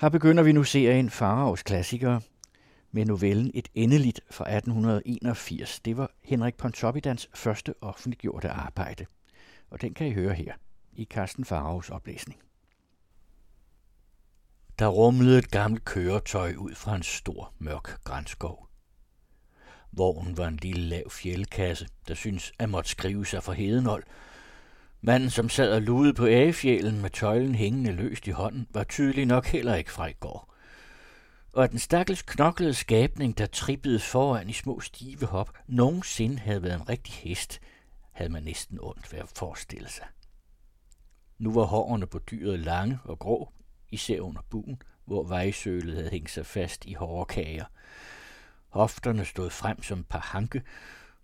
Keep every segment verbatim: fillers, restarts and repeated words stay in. Her begynder vi nu serien Pharaos Klassikere med novellen Et endeligt fra atten enogfirs. Det var Henrik Pontoppidans første offentliggjorte arbejde, og den kan I høre her i Karsten Pharaos oplæsning. Der rumlede et gammelt køretøj ud fra en stor, mørk granskov. Vognen var en lille, lav fjeldkasse, der syntes at måtte skrive sig fra Hedenold. Manden, som sad og lugede på ægefjælen med tøjlen hængende løst i hånden, var tydelig nok heller ikke fra i går. Og at den stakkels knoklede skabning, der trippede foran i små stive hop, nogensinde havde været en rigtig hest, havde man næsten ondt ved at forestille sig. Nu var hårene på dyret lange og grå, især under bugen, hvor vejsølet havde hængt sig fast i hårkager. Hofterne stod frem som par hanke,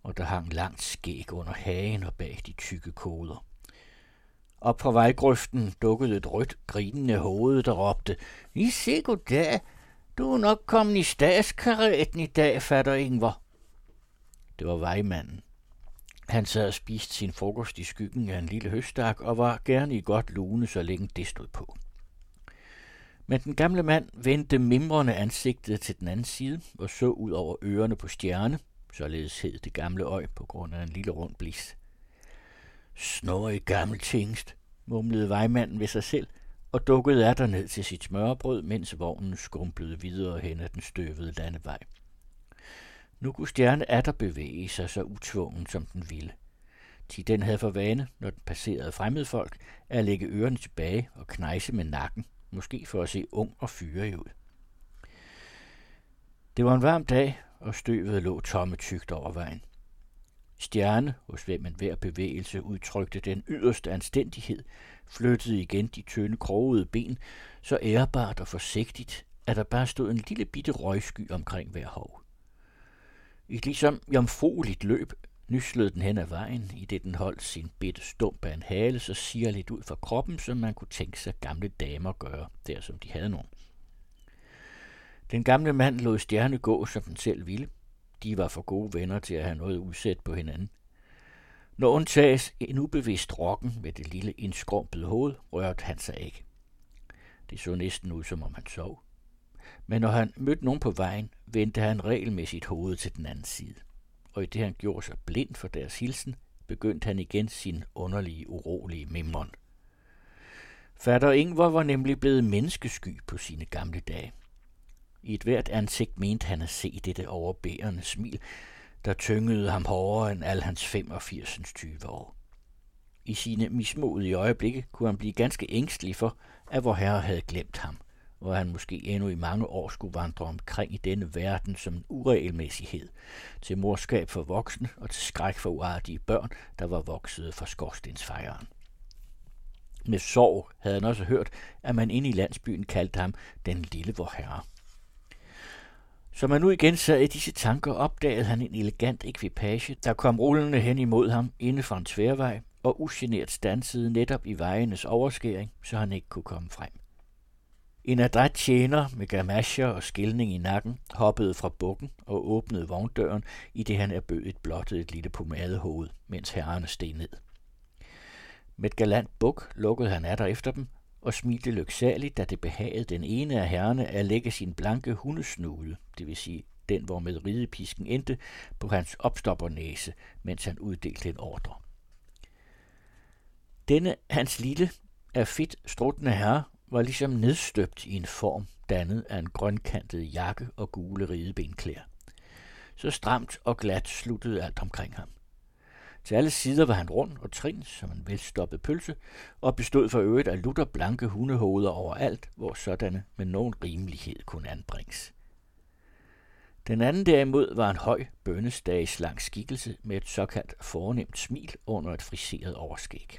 og der hang langt skæg under hagen og bag de tykke koder. Op fra vejgrøften dukkede et rødt, grinende hoved, der råbte, "I se goddag, du er nok kommet i statskaretten i dag, fatter Ingvar." Det var vejmanden. Han sad og spiste sin frokost i skyggen af en lille høstak og var gerne i godt lune, så længe det stod på. Men den gamle mand vendte mimrende ansigtet til den anden side og så ud over ørerne på stjerne, således hed det gamle øj på grund af en lille rund blis. "Snurrig gammel tingst," mumlede vejmanden ved sig selv og dukkede atter ned til sit smørrebrød, mens vognen skrumplede videre hen ad den støvede landevej. Nu kunne stjerne atter bevæge sig så utvungen, som den ville. Til den havde for vane, når den passerede fremmede folk, at lægge ørerne tilbage og knejse med nakken, måske for at se ung og fyrig ud. Det var en varm dag, og støvet lå tomme tykt over vejen. Stjerne, hos hvem enhver bevægelse udtrykte den yderste anstændighed, flyttede igen de tynde, krogede ben, så ærbart og forsigtigt, at der bare stod en lille bitte røgsky omkring hver hov. I et ligesom jomfrueligt løb nyslede den hen ad vejen, i det den holdt sin bitte stump af en hale, så sirligt ud fra kroppen, som man kunne tænke sig gamle damer gøre, der som de havde nogen. Den gamle mand lod stjerne gå, som den selv ville. De var for gode venner til at have noget udsæt på hinanden. Når hun tages en ubevidst rokken med det lille indskrumpede hoved, rørte han sig ikke. Det så næsten ud, som om han sov. Men når han mødte nogen på vejen, vendte han regelmæssigt hovedet til den anden side. Og i det han gjorde sig blind for deres hilsen, begyndte han igen sin underlige, urolige mimren. Fatter Ingvar var nemlig blevet menneskesky på sine gamle dage. I et hvert ansigt mente han at se dette overbærende smil, der tyngede ham hårdere end al hans femogfirsens tyve år. I sine mismodige øjeblikke kunne han blive ganske ængstelig for, at vor herre havde glemt ham, hvor han måske endnu i mange år skulle vandre omkring i denne verden som en uregelmæssighed, til morskab for voksne og til skræk for uartige børn, der var voksede fra skorstensfejeren. Med sorg havde han også hørt, at man inde i landsbyen kaldte ham den lille vor herre. Som han nu igen sad i disse tanker, opdagede han en elegant ekvipage, der kom rullende hen imod ham inde fra en tværvej og ugenert standsede netop i vejenes overskæring, så han ikke kunne komme frem. En adræt tjener med gamascher og skilning i nakken hoppede fra bukken og åbnede vogndøren, i det han erbødigt blottede et lille pomadehoved, mens herrerne steg ned. Med et galant buk lukkede han atter efter dem og smilte lyksaligt, da det behagede den ene af herrerne at lægge sin blanke hundesnude, det vil sige den, hvor med ridepisken endte, på hans opstoppernæse, mens han uddelte en ordre. Denne hans lille, af fedt struttende herre, var ligesom nedstøbt i en form, dannet af en grønkantet jakke og gule ridebenklæder. Så stramt og glat sluttede alt omkring ham. Til alle sider var han rund og trin, som en velstoppet pølse, og bestod for øvrigt af lutter blanke hundehoveder overalt, hvor sådanne med nogen rimelighed kunne anbringes. Den anden derimod var en høj, bønnestags lang skikkelse med et såkaldt fornemt smil under et friseret overskæg.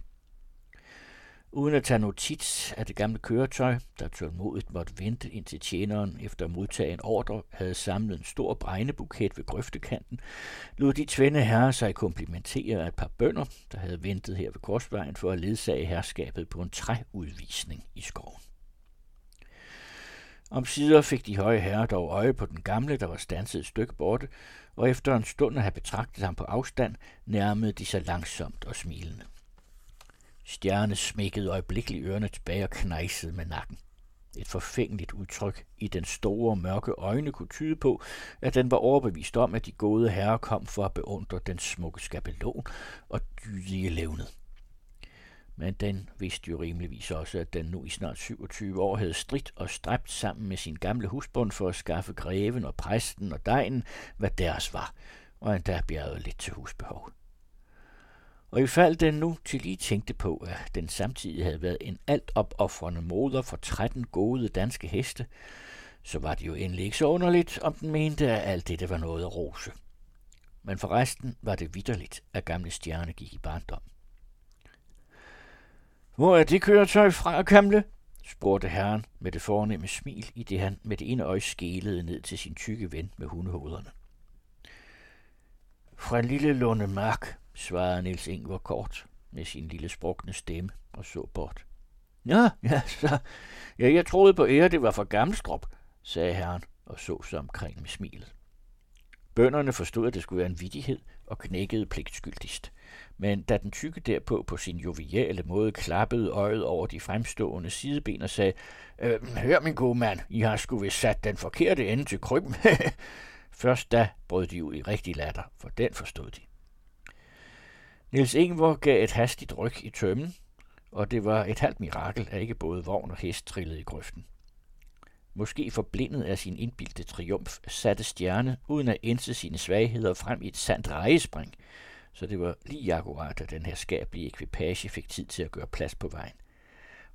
Uden at tage notits af det gamle køretøj, der tålmodigt måtte vente, indtil tjeneren efter at modtage en ordre havde samlet en stor bregnebuket ved grøftekanten, lod de tvende herrer sig komplimentere af et par bønder, der havde ventet her ved korsvejen for at ledsage herskabet på en træudvisning i skoven. Omsider fik de høje herrer dog øje på den gamle, der var standset et stykke borte, og efter en stund at have betragtet ham på afstand, nærmede de sig langsomt og smilende. Stjerne smækkede øjeblikkeligt ørerne tilbage og knejsede med nakken. Et forfængeligt udtryk i den store, mørke øjne kunne tyde på, at den var overbevist om, at de gode herrer kom for at beundre den smukke skabelon og dydige levnet. Men den vidste jo rimeligvis også, at den nu i snart syvogtyve år havde stridt og stræbt sammen med sin gamle husbund for at skaffe greven og præsten og dejen, hvad deres var, og endda bjerget lidt til husbehov. Og i fald den nu til lige tænkte på, at den samtidig havde været en altopofrende moder for tretten gode danske heste, så var det jo endelig ikke så underligt, om den mente, at alt dette var noget at rose. Men for resten var det vitterligt, at gamle stjerne gik i barndom. Hvor er det køretøj fra, Kamle? Spurgte herren med det fornemme smil, i det han med det ene øje skælede ned til sin tykke ven med hundehovederne. Fra Lille Lundemark, svarede Niels Ingvar kort med sin lille sprukne stemme og så bort. Nå, ja, så. Ja, jeg troede på ære, det var fra Gammelstrup, sagde herren og så sig omkring med smilet. Bønderne forstod, at det skulle være en vittighed, og knækkede pligtskyldigst. Men da den tykke derpå på sin joviale måde klappede øjet over de fremstående sideben og sagde, øh, hør min gode mand, I har sgu vist sat den forkerte ende til krybben. Først da brød de ud i rigtig latter, for den forstod de. Niels Ingvar gav et hastigt ryg i tømmen, og det var et halvt mirakel, at ikke både vogn og hest trillede i grøften. Måske forblindet af sin indbildte triumf, satte stjerne uden at ænse sine svagheder frem i et sandt rejespring, så det var lige akkurat, at den her skablige ekvipage fik tid til at gøre plads på vejen,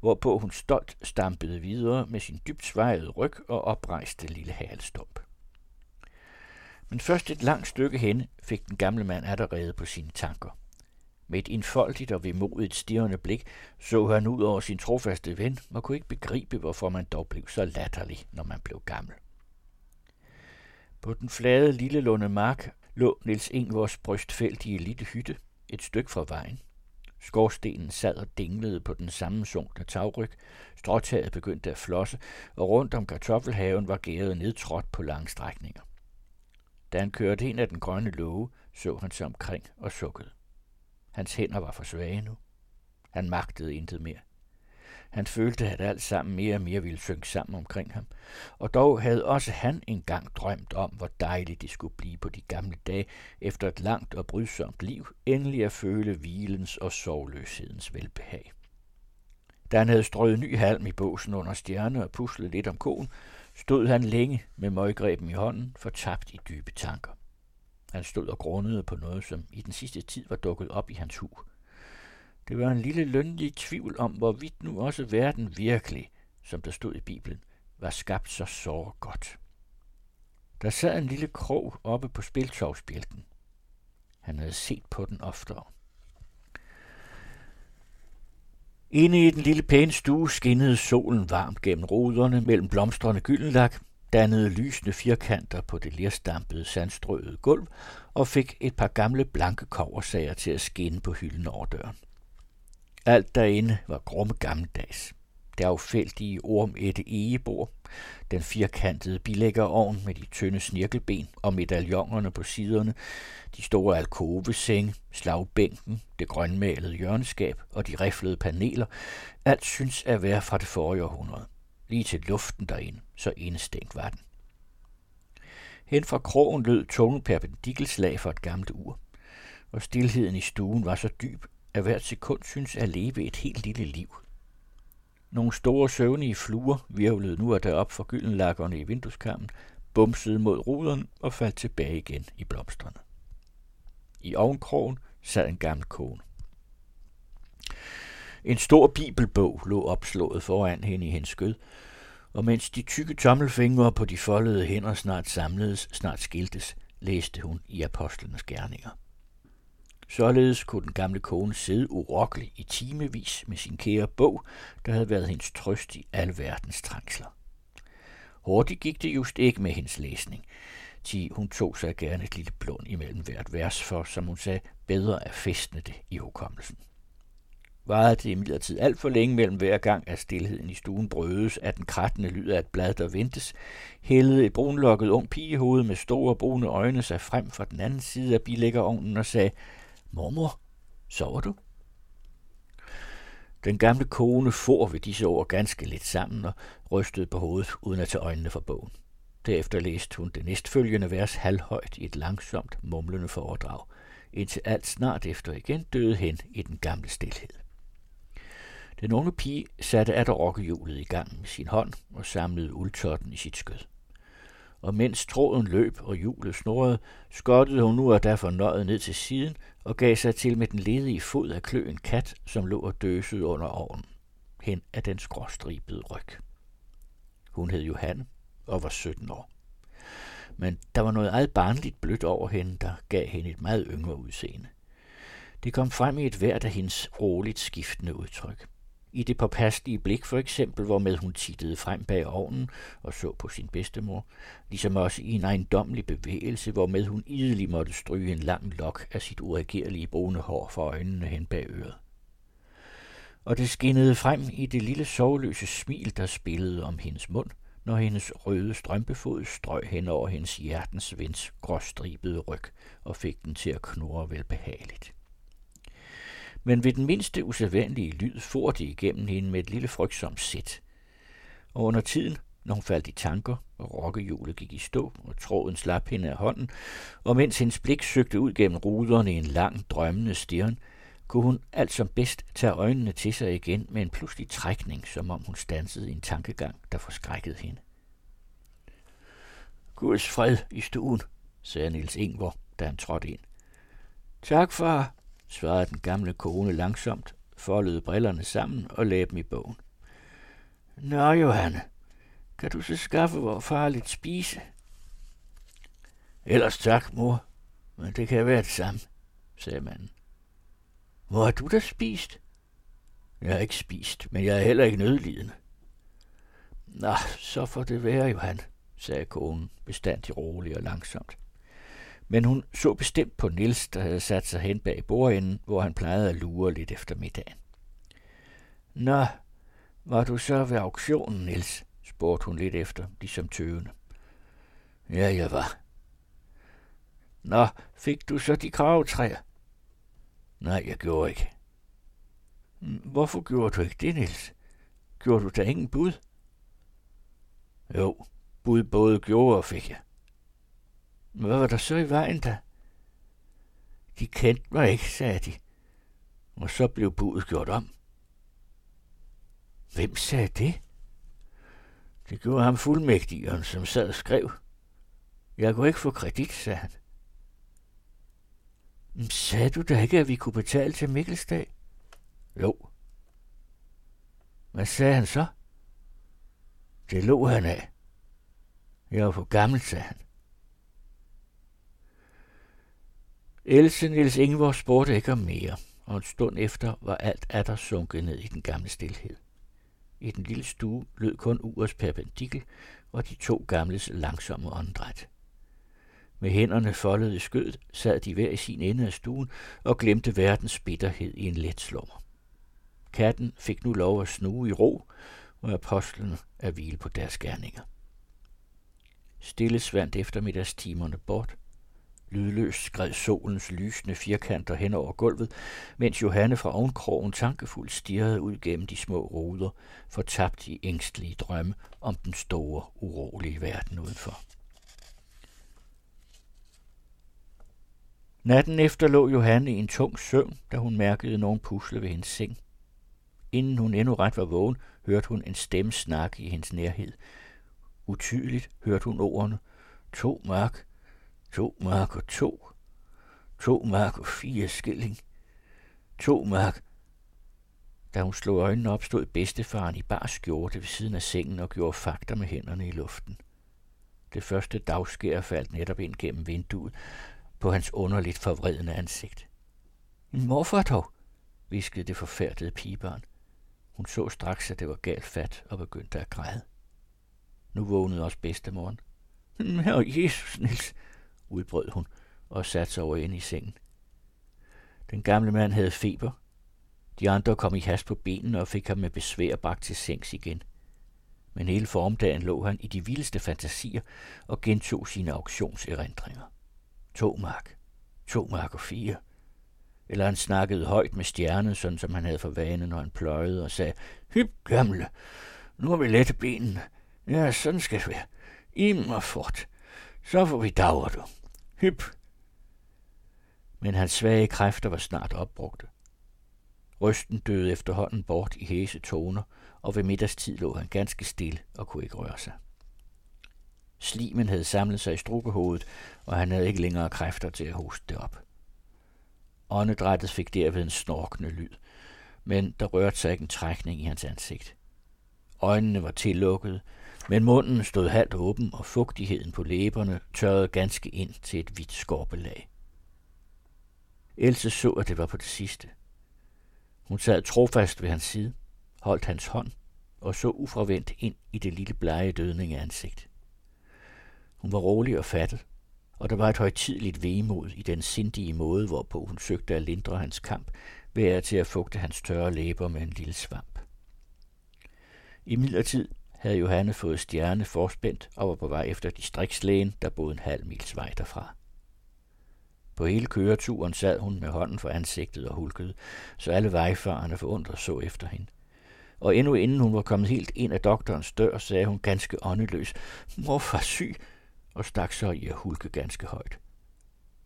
hvorpå hun stolt stampede videre med sin dybt svajede ryg og oprejste lille halestump. Men først et langt stykke henne fik den gamle mand atter rede på sine tanker. Med et indfoldigt og vemodigt stirrende blik så han ud over sin trofaste ven og kunne ikke begribe, hvorfor man dog blev så latterlig, når man blev gammel. På den flade Lille Lundemark lå Niels Ingvors brystfældige lille hytte et stykke fra vejen. Skorstenen sad og dinglede på den sammensunkne tagryg, stråtaget begyndte at flosse, og rundt om kartoffelhaven var gæret nedtrådt på lange strækninger. Da han kørte ind ad den grønne låge, så han sig omkring og sukkede. Hans hænder var for svage nu. Han magtede intet mere. Han følte, at alt sammen mere og mere ville synke sammen omkring ham, og dog havde også han engang drømt om, hvor dejligt det skulle blive på de gamle dage efter et langt og brydsomt liv, endelig at føle hvilens og sorgløshedens velbehag. Da han havde strøget ny halm i båsen under stjerne og puslet lidt om koen, stod han længe med møggreben i hånden, fortabt i dybe tanker. Han stod og grundede på noget, som i den sidste tid var dukket op i hans hu. Det var en lille lønlig tvivl om, hvorvidt nu også verden virkelig, som der stod i Bibelen, var skabt så såre godt. Der sad en lille krog oppe på spiltovsbjælken. Han havde set på den oftere. Inde i den lille pæne stue skinnede solen varmt gennem ruderne mellem blomstrende gyldenlak, dannede lysende firkanter på det lerstampede sandstrøede gulv og fik et par gamle blanke kobbersager til at skinne på hylden over døren. Alt derinde var grumme gammeldags. Der affældige ormætte egebord, den firkantede bilæggerovn med de tynde snirkelben og medaljongerne på siderne, de store alkovesenge, slagbænken, det grønmalede hjørneskab og de riflede paneler, alt synes at være fra det forrige århundrede. Lige til luften derinde, så indestængt var den. Hen fra krogen lød tunge perpendikelslag for et gammelt ur, og stilheden i stuen var så dyb, at hvert sekund syntes at leve et helt lille liv. Nogle store søvnige fluer virvlede nu og derop fra gyldenlakkerne i vindueskarmen, bumsede mod ruderne og faldt tilbage igen i blomstrene. I ovenkrogen sad en gammel kone. En stor bibelbog lå opslået foran hende i hendes skød, og mens de tykke tommelfingre på de foldede hænder snart samledes, snart skiltes, læste hun i apostlenes gerninger. Således kunne den gamle kone sidde urokkelig i timevis med sin kære bog, der havde været hendes trøst i al verdens trængsler. Hurtigt gik det just ikke med hendes læsning, til hun tog sig gerne et lille blund imellem hvert vers for, som hun sagde, bedre at fæstne det i hukommelsen. Varede det imidlertid alt for længe mellem hver gang, at stilheden i stuen brødes af den krattende lyd af et blad, der ventes, hældede et brunlokket ung pigehoved med store brune øjne sig frem fra den anden side af bilæggerovnen og sagde, mormor, sover du? Den gamle kone for ved disse ord ganske lidt sammen og rystede på hovedet uden at tage øjnene fra bogen. Derefter læste hun det næstfølgende vers halvhøjt i et langsomt mumlende foredrag, indtil alt snart efter igen døde hen i den gamle stilhed. Den unge pige satte atter rokkehjulet i gang med sin hånd og samlede uldtotten i sit skød. Og mens tråden løb og hjulet snurrede, skottede hun nu og da fornøjet ned til siden og gav sig til med den ledige fod af klø en kat, som lå og døsede under ovnen, hen af den skråstribede ryg. Hun hed Johanne og var sytten år. Men der var noget eget barnligt blødt over hende, der gav hende et meget yngre udseende. Det kom frem i et hvert af hendes roligt skiftende udtryk. I det påpasselige blik for eksempel, hvormed hun tittede frem bag ovnen og så på sin bedstemor, ligesom også i en ejendommelig bevægelse, hvormed hun idelig måtte stryge en lang lok af sit uregerlige brune hår fra øjnene hen bag øret. Og det skinnede frem i det lille sorgløse smil, der spillede om hendes mund, når hendes røde strømpefod strøg hen over hendes hjertens vens gråstribede ryg og fik den til at knurre velbehageligt. Men ved den mindste usædvanlige lyd for det igennem hende med et lille frygtsomt sæt. Og under tiden, når hun faldt i tanker, og rokkehjulet gik i stå, og tråden slap hende af hånden, og mens hendes blik søgte ud gennem ruderne i en lang, drømmende stirren, kunne hun alt som bedst tage øjnene til sig igen med en pludselig trækning, som om hun stansede i en tankegang, der forskrækkede hende. Guds fred i stuen, sagde Niels Ingvor, da han trådte ind. Tak, far, svarede den gamle kone langsomt, foldede brillerne sammen og lagde dem i bogen. Nå, Johanne, kan du så skaffe vor far lidt spise? Ellers tak, mor, men det kan være det samme, sagde manden. Hvor har du da spist? Jeg har ikke spist, men jeg er heller ikke nødlidende. Nå, så får det være, Johan, sagde konen, bestandig rolig og langsomt. Men hun så bestemt på Niels, der havde sat sig hen bag bordenden, hvor han plejede at lure lidt efter middagen. Nå, var du så ved auktionen, Niels? Spurgte hun lidt efter, ligesom tøvende. Ja, jeg var. Nå, fik du så de kragetræer? Nej, jeg gjorde ikke. Hvorfor gjorde du ikke det, Niels? Gjorde du da ingen bud? Jo, bud både gjorde og fik jeg. Hvad var der så i vejen da? De kendte mig ikke, sagde de. Og så blev budet gjort om. Hvem sagde det? Det gjorde ham fuldmægtigeren, som sad og skrev. Jeg kunne ikke få kredit, sagde han. Men sagde du da ikke, at vi kunne betale til Mikkelsdag? Jo. Hvad sagde han så? Det lå han af. Jeg var for gammel, sagde han. Else Niels Ingvor spurgte ikke om mere, og en stund efter var alt atter sunket ned i den gamle stilhed. I den lille stue lød kun urets perpendikel og de to gamles langsomme åndedræt. Med hænderne foldet i skødet sad de hver i sin ende af stuen og glemte verdens bitterhed i en let slummer. Katten fik nu lov at snue i ro, og apostlene at hvile på deres gerninger. Stille svandt eftermiddagstimerne bort. Lydløst skred solens lysende firkanter hen over gulvet, mens Johanne fra ovenkrogen tankefuldt stirrede ud gennem de små ruder, fortabt i ængstelige drømme om den store, urolige verden udenfor. Natten efter lå Johanne i en tung søvn, da hun mærkede nogen pusle ved hendes seng. Inden hun endnu ret var vågen, hørte hun en stemme snakke i hendes nærhed. Utydeligt hørte hun ordene, to mark, to mark og to, to mark og fire skilling, to mark. Da hun slog øjnene op, stod bedstefaren i bar skjorte ved siden af sengen og gjorde fagter med hænderne i luften. Det første dagskær faldt netop ind gennem vinduet på hans underligt forvredende ansigt. En morfar dog, viskede det forfærdede pigebarn. Hun så straks, at det var galt fat og begyndte at græde. Nu vågnede også bedstemoren. Herre Jesus, Niels, udbrød hun og satte sig over inde i sengen. Den gamle mand havde feber. De andre kom i hast på benene og fik ham med besvær bragt til sengs igen. Men hele formdagen lå han i de vildeste fantasier og gentog sine auktionserindringer. To mark, to mark og fire, Eller han snakkede højt med stjernen, sådan som han havde for vane, når han pløjede, og sagde, hyp, gamle, nu må vi lette benene. Ja, sådan skal det være. Im og fort. Så får vi dager, du. Hyp. Men hans svage kræfter var snart opbrugte. Rysten døde efterhånden bort i hæse toner, og ved middagstid lå han ganske stille og kunne ikke røre sig. Slimen havde samlet sig i strubehovedet, og han havde ikke længere kræfter til at hoste det op. Åndedrættet fik derved en snorkende lyd, men der rørte sig ikke en trækning i hans ansigt. Øjnene var tillukkede, men munden stod halvt åben, og fugtigheden på læberne tørrede ganske ind til et hvidt skorpelag. Else så, at det var på det sidste. Hun sad trofast ved hans side, holdt hans hånd og så ufravendt ind i det lille blege dødning af ansigt. Hun var rolig og fattet, og der var et højtideligt vemod i den sindige måde, hvorpå hun søgte at lindre hans kamp, ved at til at fugte hans tørre læber med en lille svamp. Imidlertid havde Johanne fået stjerne forspændt og var på vej efter distriktslægen, der boede en halv mils vej derfra. På hele køreturen sad hun med hånden for ansigtet og hulkede, så alle vejfarerne forundret så efter hende. Og endnu inden hun var kommet helt ind af doktorens dør, sagde hun ganske åndeløs, morfar syg, og stak så i at hulke ganske højt.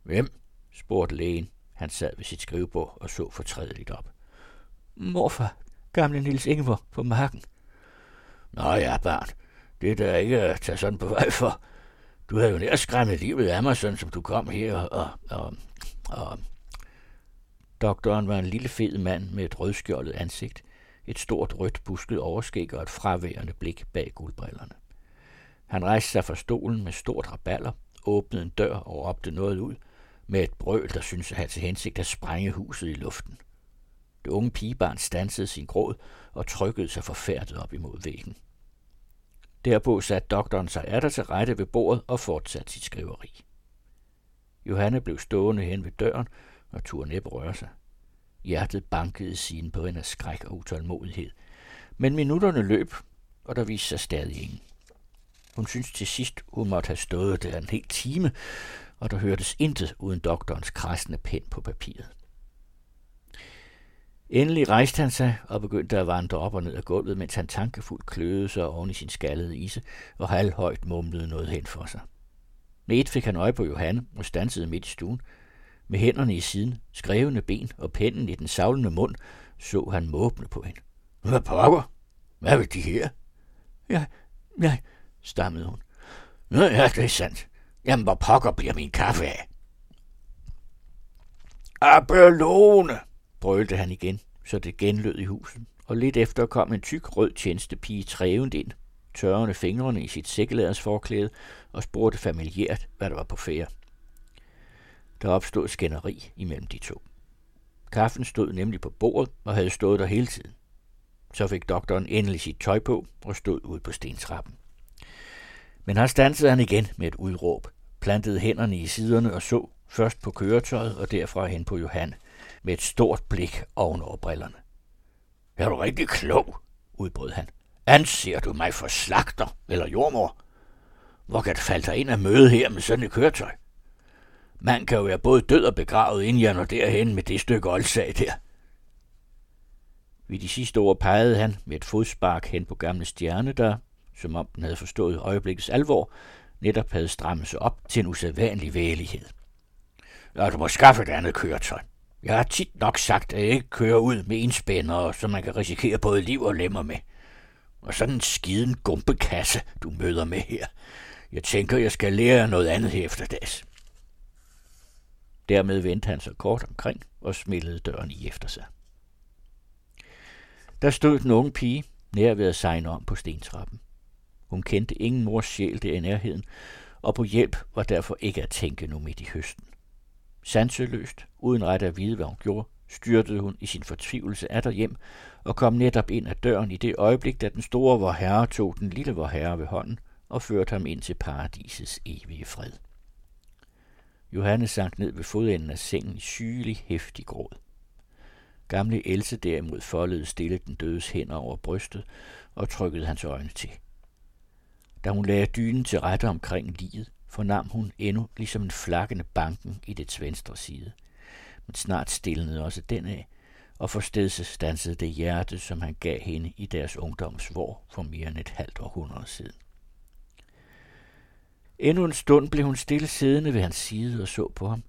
Hvem? Spurgte lægen. Han sad ved sit skrivebord og så fortrædeligt op. Morfar, gamle Niels Ingvar på marken. Nå ja, barn, det er der ikke at tage sådan på vej for. Du havde jo nær skræmmet livet af mig, sådan som du kom her, og, og, og... Doktoren var en lille fed mand med et rødskjoldet ansigt, et stort rødt busket overskæg og et fraværende blik bag guldbrillerne. Han rejste sig fra stolen med stort rabalder, åbnede en dør og råbte noget ud, med et brøl, der syntes at have til hensigt at sprænge huset i luften. Det unge pigebarn stansede sin gråd og trykkede sig forfærdet op imod væggen. Derpå satte doktoren sig atter til rette ved bordet og fortsatte sit skriveri. Johanne blev stående hen ved døren og turde næppe røre sig. Hjertet bankede siden på en af skræk og utålmodighed, men minutterne løb, og der viste sig stadig ingen. Hun syntes til sidst, hun måtte have stået der en hel time, og der hørtes intet uden doktorens kradsende pen på papiret. Endelig rejste han sig og begyndte at vandre op og ned ad gulvet, mens han tankefuldt kløede sig oven i sin skallede ise og halvhøjt mumlede noget hen for sig. Med et fik han øje på Johanne og stansede midt i stuen. Med hænderne i siden, skrævende ben og pennen i den savlende mund, så han måbne på hende. Hvad pokker? Hvad vil de her? Ja, ja, stammede hun. Nå ja, det er sandt. Jamen, hvor pokker bliver min kaffe af? Abelone! Brølte han igen, så det genlød i huset, og lidt efter kom en tyk rød tjenestepige trævende ind, tørrende fingrene i sit sækkeladers forklæde og spurgte familiært, hvad der var på færde. Der opstod skænderi imellem de to. Kaffen stod nemlig på bordet og havde stået der hele tiden. Så fik doktoren endelig sit tøj på og stod ude på stentrappen. Men her stansede han igen med et udråb, plantede hænderne i siderne og så først på køretøjet og derfra hen på Johan, med et stort blik ovenover brillerne. Er du rigtig klog? Udbrød han. Anser du mig for slagter eller jordmor? Hvor kan det falde dig ind at møde her med sådan et køretøj? Man kan jo være både død og begravet, inden jeg når derhen med det stykke oldsag der. Ved de sidste ord pegede han med et fodspark hen på gamle stjerne, der, som om den havde forstået øjeblikkets alvor, netop havde strammet sig op til en usædvanlig vægelighed. Ja, du må skaffe et andet køretøj. Jeg har tit nok sagt, at jeg ikke kører ud med enspændere, så man kan risikere både liv og lemmer med. Og sådan en skiden gumpekasse, du møder med her. Jeg tænker, jeg skal lære noget andet her efterdags. Dermed vendte han sig kort omkring og smældede døren i efter sig. Der stod den unge pige nær ved at sejne om på stentrappen. Hun kendte ingen mors sjæl der i nærheden, og på hjælp var derfor ikke at tænke nu midt i høsten. Sanseløst, uden ret at vide, hvad hun gjorde, styrtede hun i sin fortvivlelse atter hjem og kom netop ind ad døren i det øjeblik, da den store vorherre tog den lille vorherre ved hånden og førte ham ind til paradisets evige fred. Johanne sank ned ved fodenden af sengen i sygelig, hæftig gråd. Gamle Else derimod foldede stille den dødes hænder over brystet og trykkede hans øjne til. Da hun lagde dynen til rette omkring liget, fornam hun endnu ligesom en flakkende banken i dets venstre side. men snart stillede også den af, og forstedse stansede det hjerte, som han gav hende i deres ungdomsvår for mere end et halvt århundrede siden. Endnu en stund blev hun stille siddende ved hans side og så på ham,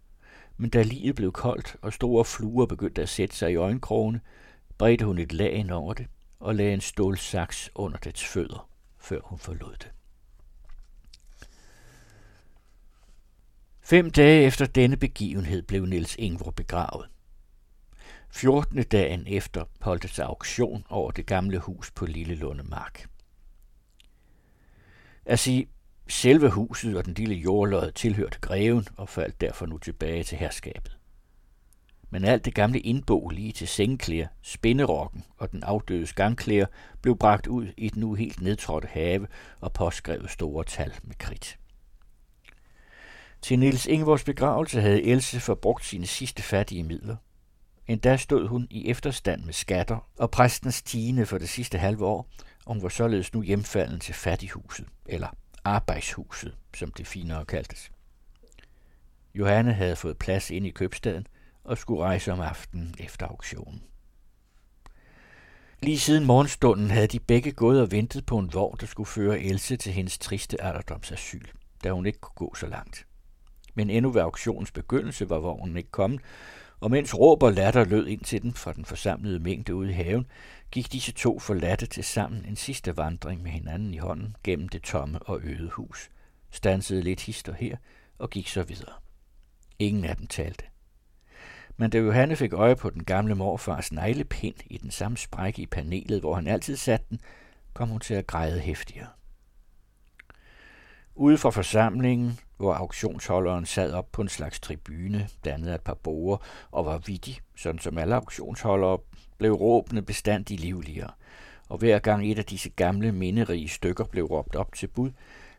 men da liget blev koldt, og store fluer begyndte at sætte sig i øjenkrogene, bredte hun et lag ind over det og lagde en stålsaks under dets fødder, før hun forlod det. Fem dage efter denne begivenhed blev Niels Ingvor begravet. fjortende dagen efter holdt det sig auktion over det gamle hus på Lille Lundemark. At sige, selve huset og den lille jordlod tilhørte greven og faldt derfor nu tilbage til herskabet. Men alt det gamle indbo lige til sengeklæder, spinderokken og den afdøde gangklæder blev bragt ud i den nu helt nedtrådte have og påskrevet store tal med kridt. Til Niels Ingvors begravelse havde Else forbrugt sine sidste fattige midler. Endda stod hun i efterstand med skatter og præstens tiende for det sidste halve år, og hun var således nu hjemfalden til fattighuset, eller arbejdshuset, som det finere kaldtes. Johanne havde fået plads inde i købstaden og skulle rejse om aftenen efter auktionen. Lige siden morgenstunden havde de begge gået og ventet på en vogn, der skulle føre Else til hendes triste alderdomsasyl, da hun ikke kunne gå så langt. Men endnu ved auktionens begyndelse var vognen ikke kommet, og mens råb og latter lød ind til den fra den forsamlede mængde ude i haven, gik disse to forladte til sammen en sidste vandring med hinanden i hånden gennem det tomme og øde hus, stansede lidt hist og her og gik så videre. Ingen af dem talte. Men da Johanne fik øje på den gamle morfars neglepind i den samme sprække i panelet, hvor han altid satte den, kom hun til at græde hæftigere. Ude fra forsamlingen, hvor auktionsholderen sad op på en slags tribune, dannede et par borer og var vittig, sådan som alle auktionsholdere, blev råbende bestandig livligere, og hver gang et af disse gamle, minderige stykker blev råbt op til bud,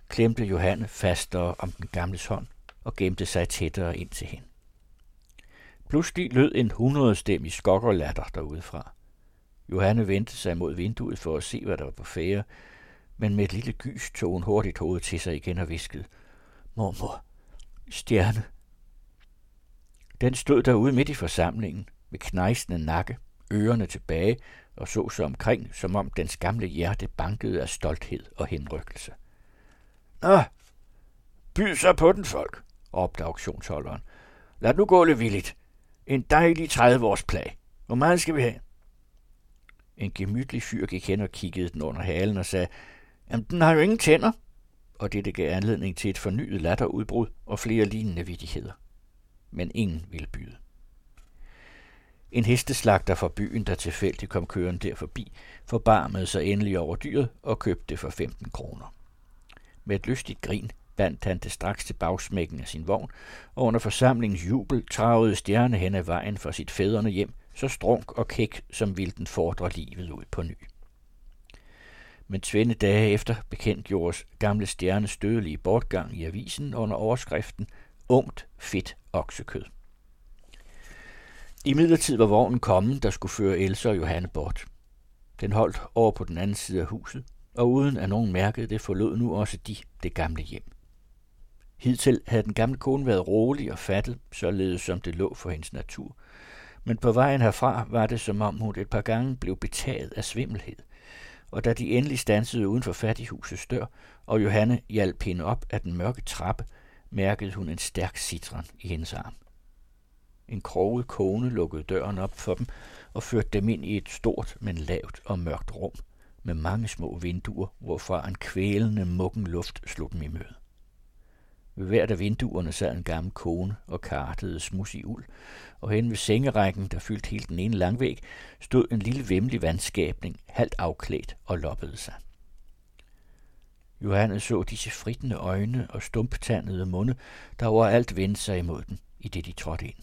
klemte Johanne fastere om den gamles hånd og gemte sig tættere ind til hende. Pludselig lød en hundredstemmig skok og latter derudefra. Johanne vendte sig mod vinduet for at se, hvad der var på færde, men med et lille gys tog hun hurtigt hovedet til sig igen og hviskede: "Mormor, stjerne." Den stod derude midt i forsamlingen, med knejsende nakke, ørerne tilbage, og så sig omkring, som om dens gamle hjerte bankede af stolthed og henrykkelse. "Nå, byd så på den, folk," råbte auktionsholderen. "Lad nu gå lidt villigt. En dejlig tredive års plag. Hvor meget skal vi have?" En gemytlig fyr gik hen og kiggede den under halen og sagde: "Jamen, den har jo ingen tænder." Og dette gav anledning til et fornyet latterudbrud og flere lignende vittigheder. Men ingen ville byde. En hesteslagter fra byen, der tilfældigt kom køren der forbi, forbarmede sig endelig over dyret og købte det for femten kroner. Med et lystigt grin bandt han det straks til bagsmækken af sin vogn, og under forsamlingens jubel travede stjerne hen ad vejen fra sit fædrene hjem, så strunk og kæk, som ville den fordre livet ud på ny. Men tvende dage efter bekendtgjordes gamle stjernes dødelige bortgang i avisen under overskriften "Ungt, fedt oksekød". Imidlertid var vognen kommet, der skulle føre Else og Johanne bort. Den holdt over på den anden side af huset, og uden at nogen mærkede det, forlod nu også de det gamle hjem. Hidtil havde den gamle kone været rolig og fattet, således som det lå for hendes natur, men på vejen herfra var det, som om hun et par gange blev betaget af svimmelhed, og da de endelig stansede uden for fattighusets dør, og Johanne hjalp hende op af den mørke trappe, mærkede hun en stærk sitren i hendes arm. En kroget kone lukkede døren op for dem og førte dem ind i et stort, men lavt og mørkt rum, med mange små vinduer, hvorfra en kvælende, muggen luft slog dem i møde. Ved hvert af vinduerne sad en gammel kone og kartede smus i uld, og hen ved sengerækken, der fyldte helt den ene langvæg, stod en lille vemmelig vandskabning, halvt afklædt og loppede sig. Johanne så disse fritende øjne og stumptandede munde, der overalt vendte sig imod den, i det de trådte ind.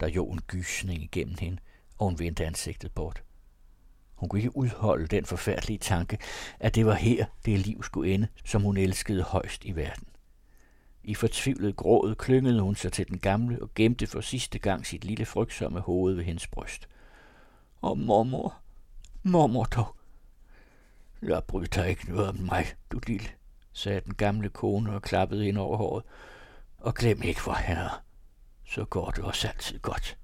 Der jo en gysning igennem hende, og hun vendte ansigtet bort. Hun kunne ikke udholde den forfærdelige tanke, at det var her, det liv skulle ende, som hun elskede højst i verden. I fortvivlet gråd klyngede hun sig til den gamle og gemte for sidste gang sit lille frygtsomme hoved ved hendes bryst. "Og mormor, mormor dog. Jeg bryder dig ikke noget om mig, du lille," sagde den gamle kone og klappede hende over håret. "Og glem ikke, vor herre, så går det os altid godt."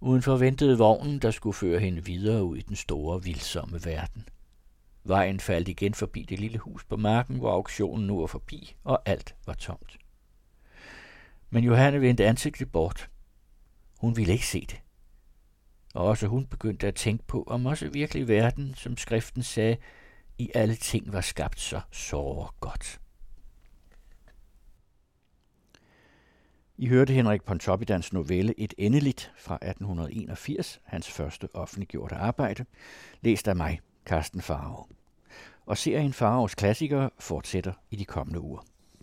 Udenfor ventede vognen, der skulle føre hende videre ud i den store, vildsomme verden. Vejen faldt igen forbi det lille hus på marken, hvor auktionen nu var forbi, og alt var tomt. Men Johanne vendte ansigtet bort. Hun ville ikke se det. Og også hun begyndte at tænke på, om også virkelig verden, som skriften sagde, i alle ting var skabt så såre godt. I hørte Henrik Pontoppidans novelle Et endeligt fra atten enogfirs, hans første offentliggjorte arbejde, læst af mig, Karsten Pharaos. Og serien Pharaos Klassikere fortsætter i de kommende uger.